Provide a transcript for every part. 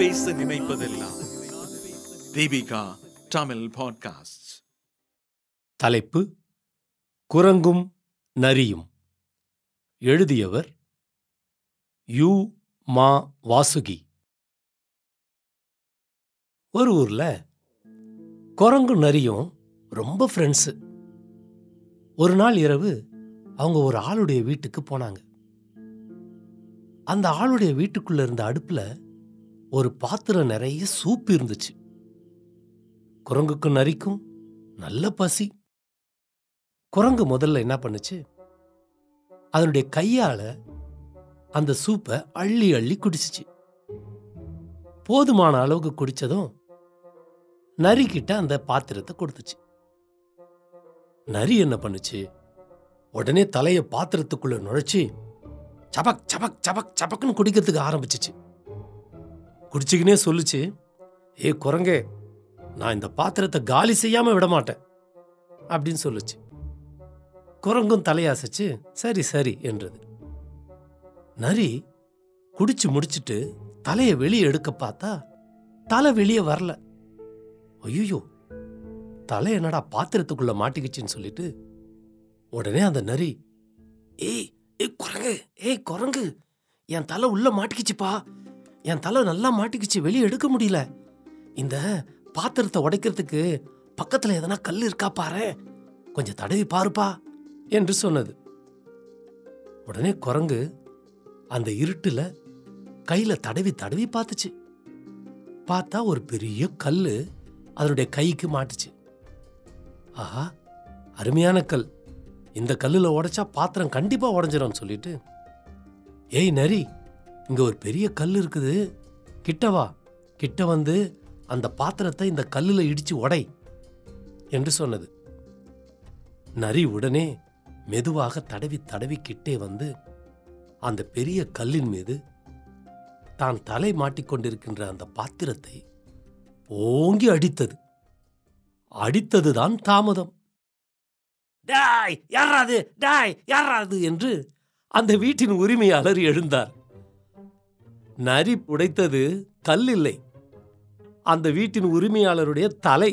பேச நினைப்பதெல்லாம் தீபிகா தமிழ் பாட்காஸ்ட். தலைப்பு: குரங்கும் நரியும். எழுதியவர் யுமா வாசுகி. ஒரு ஊர்ல குரங்கும் நரியும் ரொம்ப ஃப்ரெண்ட்ஸு. ஒரு நாள் இரவு அவங்க ஒரு ஆளுடைய வீட்டுக்கு போனாங்க. அந்த ஆளுடைய வீட்டுக்குள்ள இருந்த அடுப்புல ஒரு பாத்திரம் நிறைய சூப்பு இருந்துச்சு. குரங்குக்கும் நரிக்கும் நல்ல பசி. குரங்கு முதல்ல என்ன பண்ணுச்சு, அதனுடைய கையால அந்த சூப்பை அள்ளி அள்ளி குடிச்சிச்சு. போதுமான அளவுக்கு குடிச்சதும் நரிக்கிட்ட அந்த பாத்திரத்தை கொடுத்துச்சு. நரி என்ன பண்ணுச்சு, உடனே தலைய பாத்திரத்துக்குள்ள நுழைச்சு சபக் சபக் சபக் சபக்குன்னு குடிக்கிறதுக்கு ஆரம்பிச்சிச்சு. குடிச்சுக்கினே சொல்லுச்சு, ஏ குரங்கே, நான் இந்த பாத்திரத்தை காலி செய்யாம விட மாட்டேன் அப்படின்னு சொல்லுச்சு. குரங்கும் தலையாசிச்சு சரி சரி என்றது. நரி குடிச்சு முடிச்சுட்டு தலையை வெளியே எடுக்க பார்த்தா தலை வெளியே வரல. ஐயோ, தலை என்னடா பாத்திரத்துக்குள்ள மாட்டிக்கிச்சின்னு சொல்லிட்டு உடனே அந்த நரி, ஏய் குரங்கு, ஏய் குரங்கு, என் தலை உள்ள மாட்டிக்கிச்சுப்பா, என் தலை நல்லா மாட்டிக்கிச்சு, வெளியே எடுக்க முடியல, இந்த பாத்திரத்தை உடைக்கிறதுக்கு பக்கத்துல எதனா கல் இருக்கா பாரு, கொஞ்சம் தடவி பாருப்பா என்று சொன்னது. உடனே குரங்கு அந்த இருட்டுல கையில தடவி தடவி பார்த்துச்சு. பார்த்தா ஒரு பெரிய கல் அதனுடைய கைக்கு மாட்டுச்சு. ஆஹா, அருமையான கல், இந்த கல்லில் உடைச்சா பாத்திரம் கண்டிப்பா உடைஞ்சிரும்னு சொல்லிட்டு, ஏய் நரி, இங்க ஒரு பெரிய கல் இருக்குது, கிட்டவா, கிட்ட வந்து அந்த பாத்திரத்தை இந்த கல்லில் இடிச்சு உடை என்று சொன்னது. நரி உடனே மெதுவாக தடவி தடவி கிட்டே வந்து அந்த பெரிய கல்லின் மீது தான் தலை மாட்டிக்கொண்டிருக்கின்ற அந்த பாத்திரத்தை ஓங்கி அடித்தது. அடித்ததுதான் தாமதம். டாய் யாராது, டாய் யாராது என்று அந்த வீட்டின் உரிமையாளர் எழுந்தார். நரி உடைத்தது கல் இல்லை, அந்த வீட்டின் உரிமையாளருடைய தலை.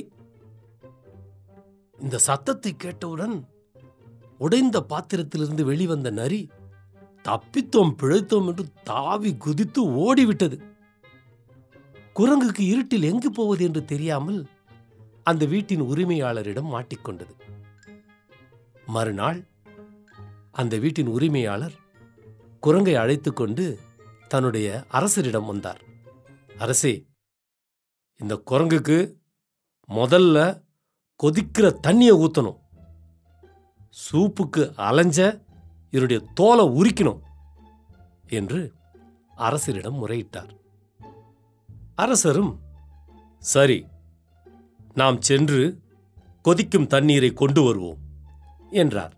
இந்த சத்தத்தை கேட்டவுடன் உடைந்த பாத்திரத்திலிருந்து வெளிவந்த நரி தப்பித்தோம் பிழைத்தோம் என்று தாவி குதித்து ஓடிவிட்டது. குரங்குக்கு இருட்டில் எங்கு போவது என்று தெரியாமல் அந்த வீட்டின் உரிமையாளரிடம் மாட்டிக்கொண்டது. மறுநாள் அந்த வீட்டின் உரிமையாளர் குரங்கை அழைத்து கொண்டு தன்னுடைய அரசரிடம் வந்தார். அரசே, இந்த குரங்குக்கு முதல்ல கொதிக்கிற தண்ணியை ஊற்றணும், சூப்புக்கு அலைஞ்ச இவருடைய தோலை உரிக்கணும் என்று அரசரிடம் முறையிட்டார். அரசரும், சரி, நாம் சென்று கொதிக்கும் தண்ணீரை கொண்டு வருவோம் என்றார்.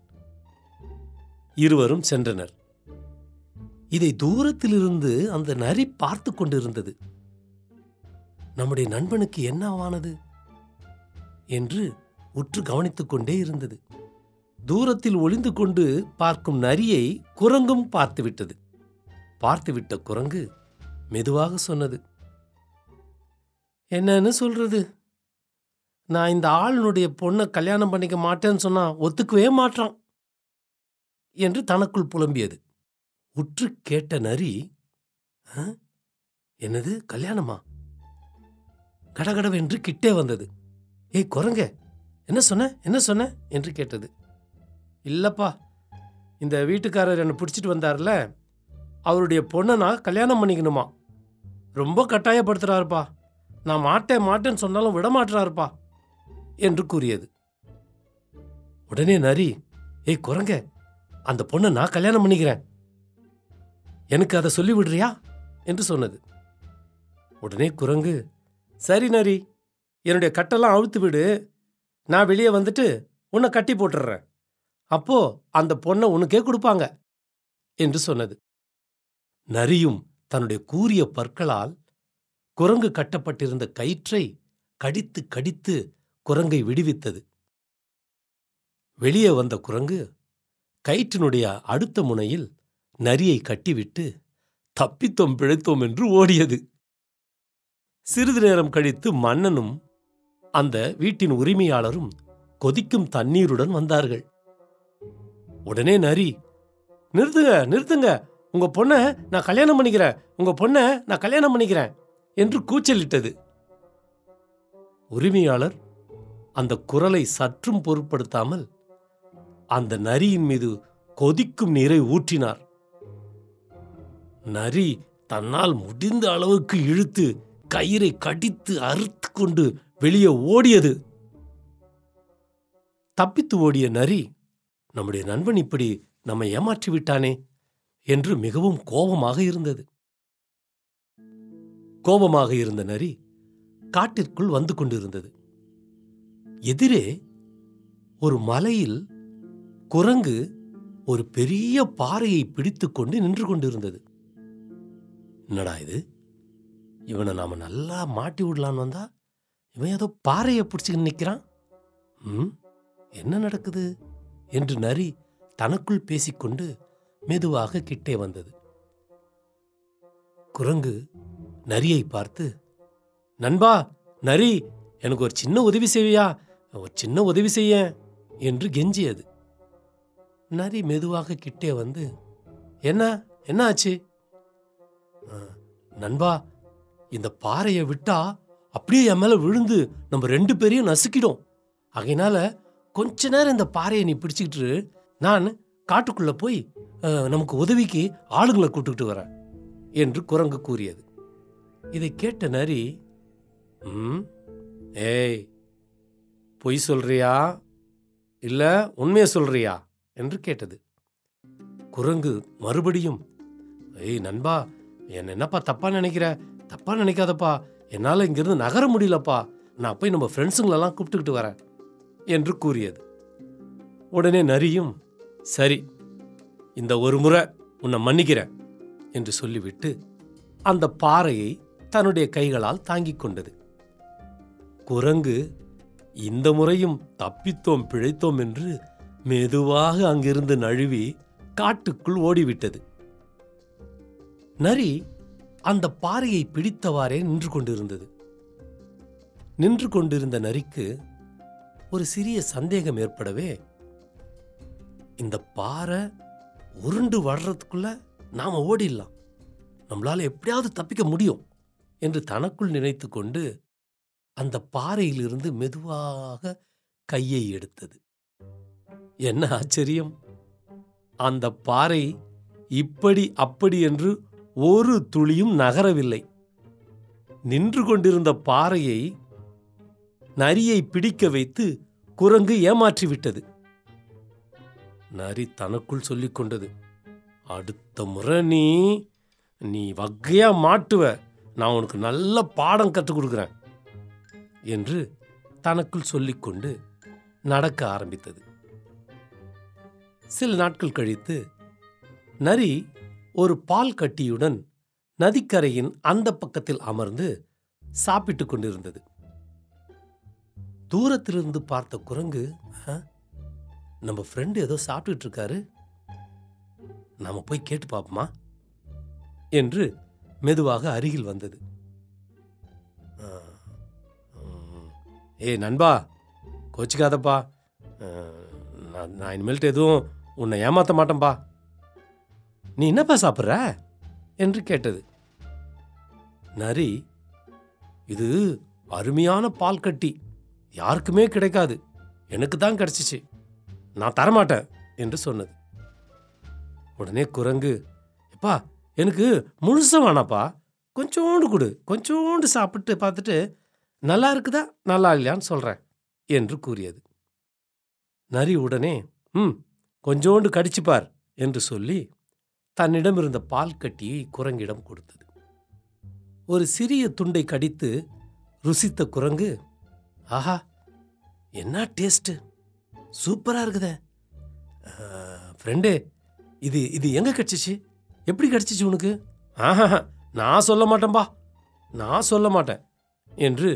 இருவரும் சென்றனர். இதை தூரத்திலிருந்து அந்த நரி பார்த்து கொண்டிருந்தது. நம்முடைய நண்பனுக்கு என்னவானது என்று உற்று கவனித்துக் கொண்டே இருந்தது. தூரத்தில் ஒளிந்து கொண்டு பார்க்கும் நரியை குரங்கும் பார்த்துவிட்டது. பார்த்துவிட்ட குரங்கு மெதுவாக சொன்னது, என்னன்னு சொல்றது, நான் இந்த ஆளுடைய பொண்ணை கல்யாணம் பண்ணிக்க மாட்டேன்னு சொன்னா ஒத்துக்கவே மாட்டான் என்று தனக்குள் புலம்பியது. உற்று கேட்ட நரி, என்னது கல்யாணமா? கடகடவென்று கிட்டே வந்தது. ஏய் குரங்க, என்ன சொன்ன, என்ன சொன்ன என்று கேட்டது. இல்லப்பா, இந்த வீட்டுக்காரர் என்னை பிடிச்சிட்டு வந்தார்ல, அவருடைய பொண்ணை நான் கல்யாணம் பண்ணிக்கணுமா, ரொம்ப கட்டாயப்படுத்துறாருப்பா, நான் மாட்டேன் மாட்டேன்னு சொன்னாலும் விட மாட்டுறாருப்பா என்று கூறியது. உடனே நரி, ஏய் குரங்க, அந்த பொண்ணை நான் கல்யாணம் பண்ணிக்கிறேன், எனக்கு அதை சொல்லி விடுறியா என்று சொன்னது. உடனே குரங்கு, சரி நரி, என்னுடைய கட்டெல்லாம் அழுத்து விடு, நான் வெளியே வந்துட்டு உன்னை கட்டி போட்டுடுறேன், அப்போ அந்த பொண்ணை உனக்கே கொடுப்பாங்க என்று சொன்னது. நரியும் தன்னுடைய கூரிய பற்களால் குரங்கு கட்டப்பட்டிருந்த கயிற்றை கடித்து கடித்து குரங்கை விடுவித்தது. வெளியே வந்த குரங்கு கயிற்றினுடைய அடுத்த முனையில் நரியை கட்டிவிட்டு தப்பித்தோம் பிழைத்தோம் என்று ஓடியது. சிறிது நேரம் கழித்து மன்னனும் அந்த வீட்டின் உரிமையாளரும் கொதிக்கும் தண்ணீருடன் வந்தார்கள். உடனே நரி, நிறுத்துங்க நிறுத்துங்க, உங்க பொண்ணை நான் கல்யாணம் பண்ணிக்கிறேன், உங்க பொண்ணை நான் கல்யாணம் பண்ணிக்கிறேன் என்று கூச்சலிட்டது. உரிமையாளர் அந்த குரலை சற்றும் பொருட்படுத்தாமல் அந்த நரியின் மீது கொதிக்கும் நீரை ஊற்றினார். நரி தன்னால் முடிந்த அளவுக்கு இழுத்து கயிறை கடித்து அறுத்து கொண்டு வெளியே ஓடியது. தப்பித்து ஓடிய நரி, நம்முடைய நண்பன் இப்படி நம்மை ஏமாற்றி விட்டானே என்று மிகவும் கோபமாக இருந்தது. கோபமாக இருந்த நரி காட்டிற்குள் வந்து கொண்டிருந்தது. எதிரே ஒரு மலையில் குரங்கு ஒரு பெரிய பாறையை பிடித்து கொண்டு நின்று கொண்டிருந்தது. என்னடா இது, இவனை நாம் நல்லா மாட்டி விடலான்னு வந்தா இவன் ஏதோ பாறையை பிடிச்சிக்கிட்டு நிற்கிறான், என்ன நடக்குது என்று நரி தனக்குள் பேசிக்கொண்டு மெதுவாக கிட்டே வந்தது. குரங்கு நரியை பார்த்து, நண்பா நரி, எனக்கு ஒரு சின்ன உதவி செய்வியா, ஒரு சின்ன உதவி செய்ய என்று கெஞ்சியது. நரி மெதுவாக கிட்டே வந்து, என்ன என்ன ஆச்சு? நண்பா, இந்த பாறையை விட்டா அப்படியே என் மேலே விழுந்து நம்ம ரெண்டு பேரையும் நசுக்கிடும், அதனால கொஞ்ச நேரம் இந்த பாறையை நீ பிடிச்சிக்கிட்டு நான் காட்டுக்குள்ளே போய் நமக்கு உதவிக்கு ஆளுங்களை கூட்டுக்கிட்டு வரேன் என்று குரங்கு கூறியது. இதை கேட்ட நரி, ஏய் பொய் சொல்றியா இல்லை உண்மையை சொல்றியா என்று கேட்டது. குரங்கு மறுபடியும், ஏய் நண்பா, என்னப்பா தப்பாக நினைக்கிற, தப்பாக நினைக்காதப்பா, என்னால் இங்கேருந்து நகர முடியலப்பா, நான் போய் நம்ம ஃப்ரெண்ட்ஸுங்களெல்லாம் கூப்பிட்டுக்கிட்டு வரேன் என்று கூறியது. உடனே நரியும், சரி இந்த ஒரு முறை உன்னை மன்னிக்கிறேன் என்று சொல்லிவிட்டு அந்த பாறையை தன்னுடைய கைகளால் தாங்கிக் கொண்டது. குரங்கு, இந்த முறையும் தப்பித்தோம் பிழைத்தோம் என்று மெதுவாக அங்கிருந்து நழுவி காட்டுக்குள் ஓடிவிட்டது. நரி அந்த பாறையை பிடித்தவாறே நின்று கொண்டிருந்தது. நின்று கொண்டிருந்த நரிக்கு ஒரு சிறிய சந்தேகம் ஏற்படவே, இந்த பாறை உருண்டு வளர்றதுக்குள்ள நாம் ஓடிடலாம், நம்மளால் எப்படியாவது தப்பிக்க முடியும் என்று தனக்குள் நினைத்து கொண்டு அந்த பாறையிலிருந்து மெதுவாக கையை எடுத்தது. என்ன ஆச்சரியம், அந்த பாறை இப்படி அப்படி என்று ஒரு துளியும் நகரவில்லை. நின்று கொண்டிருந்த பாறையை நரியை பிடிக்க வைத்து குரங்கு ஏமாற்றிவிட்டது. நரி தனக்குள் சொல்லிக் கொண்டது, அடுத்த முறை நீ வகையா மாட்டுவ, நான் உனக்கு நல்ல பாடம் கற்றுக் கொடுக்குறேன் என்று தனக்குள் சொல்லிக்கொண்டு நடக்க ஆரம்பித்தது. சில நாட்கள் கழித்து நரி ஒரு பால் கட்டியுடன் நதிக்கரையின் அந்த பக்கத்தில் அமர்ந்து சாப்பிட்டு கொண்டிருந்தது. தூரத்திலிருந்து பார்த்த குரங்கு, நம்ம ஃப்ரெண்டு ஏதோ சாப்பிட்டுட்டு இருக்காரு, நாம் போய் கேட்டு பார்ப்போமா என்று மெதுவாக அருகில் வந்தது. ஏய் நண்பா, கோச்சிக்காதப்பா, நான் இனிமேல்ட்டு எதுவும் உன்னை ஏமாற்ற மாட்டேன்பா, நீ என்னப்பா சாப்பிட்ற என்று கேட்டது. நரி, இது அருமையான பால் கட்டி, யாருக்குமே கிடைக்காது, எனக்கு தான் கிடைச்சிச்சு, நான் தரமாட்டேன் என்று சொன்னது. உடனே குரங்கு, எப்பா எனக்கு முழுசம் வேணாப்பா, கொஞ்சோண்டு கொடு, கொஞ்சோண்டு சாப்பிட்டு பார்த்துட்டு நல்லா இருக்குதா நல்லா இல்லையான்னு சொல்கிறேன் என்று கூறியது. நரி உடனே, கொஞ்சோண்டு கடிச்சுப்பார் என்று சொல்லி தன்னிடம் இருந்த பால் கட்டியை குரங்கிடம் கொடுத்தது. ஒரு சிறிய துண்டை கடித்து ருசித்த குரங்கு, ஆஹா என்ன டேஸ்ட்டு, சூப்பராக இருக்குதே ஃப்ரெண்டு, இது இது எங்கே கிடச்சிச்சு, எப்படி கிடச்சிச்சு உனக்கு? ஆஹா நான் சொல்ல மாட்டேன்பா, நான் சொல்ல மாட்டேன் என்று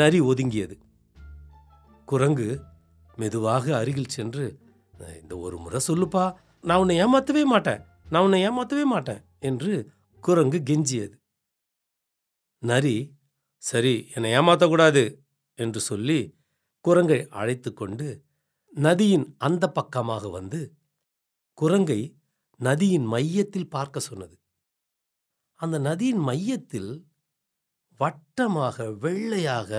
நரி ஒதுங்கியது. குரங்கு மெதுவாக அருகில் சென்று, இந்த ஒரு முறை சொல்லுப்பா, நான் உன்னை ஏமாற்றவே மாட்டேன், நான் உன்னை ஏமாற்றவே மாட்டேன் என்று குரங்கு கெஞ்சியது. நரி சரி, என்னை ஏமாற்றக்கூடாது என்று சொல்லி குரங்கை அழைத்து கொண்டு நதியின் அந்த பக்கமாக வந்து குரங்கை நதியின் மையத்தில் பார்க்க சொன்னது. அந்த நதியின் மையத்தில் வட்டமாக வெள்ளையாக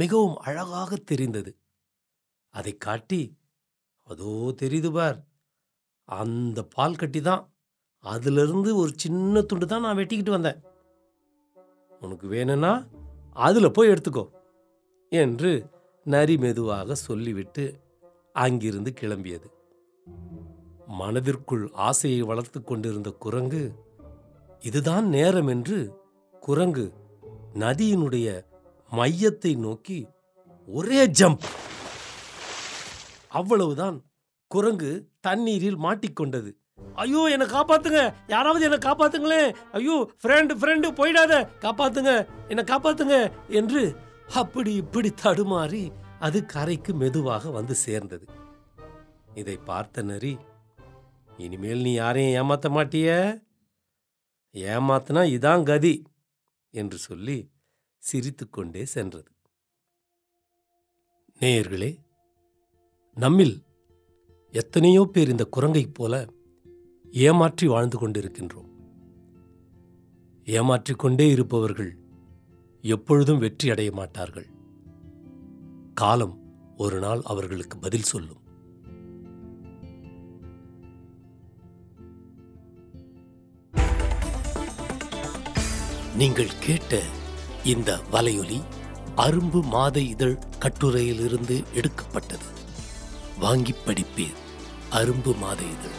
மிகவும் அழகாக தெரிந்தது. அதை காட்டி, அதோ தெரியுது பார், அந்த பால் கட்டி தான், அதிலிருந்து ஒரு சின்ன துண்டு தான் நான் வெட்டிக்கிட்டு வந்தேன், உனக்கு வேணும்னா அதில் போய் எடுத்துக்கோ என்று நரி மெதுவாக சொல்லிவிட்டு அங்கிருந்து கிளம்பியது. மனதிற்குள் ஆசையை வளர்த்து கொண்டிருந்த குரங்கு, இதுதான் நேரம் என்று குரங்கு நதியினுடைய மையத்தை நோக்கி ஒரே ஜம்ப். அவ்வளவுதான், குரங்கு தண்ணீரில் மாட்டிக்கொண்டது. ஐயோ, என்னை காப்பாத்துங்க, யாராவது என்னை காப்பாத்துங்களே, ஐயோ ஃப்ரெண்டு ஃப்ரெண்டு போயிடாத, காப்பாத்துங்க என்னை காப்பாத்துங்க என்று அப்படி இப்படி தடுமாறி அது கரைக்கு மெதுவாக வந்து சேர்ந்தது. இதை பார்த்த நரி, இனிமேல் நீ யாரையும் ஏமாற்ற மாட்டிய, ஏமாத்தினா இதான் கதி என்று சொல்லி சிரித்து கொண்டே சென்றது. நேயர்களே, நம்மில் எத்தனையோ பேர் இந்த குரங்கைப் போல ஏமாற்றி வாழ்ந்து கொண்டிருக்கின்றோம். ஏமாற்றிக்கொண்டே இருப்பவர்கள் எப்பொழுதும் வெற்றி அடைய மாட்டார்கள். காலம் ஒரு நாள் அவர்களுக்கு பதில் சொல்லும். நீங்கள் கேட்ட இந்த வலையொலி அரும்பு மாத இதழ் கட்டுரையிலிருந்து எடுக்கப்பட்டது. வாங்கி படிப்பீர். அரும்பு மாத இதழ்.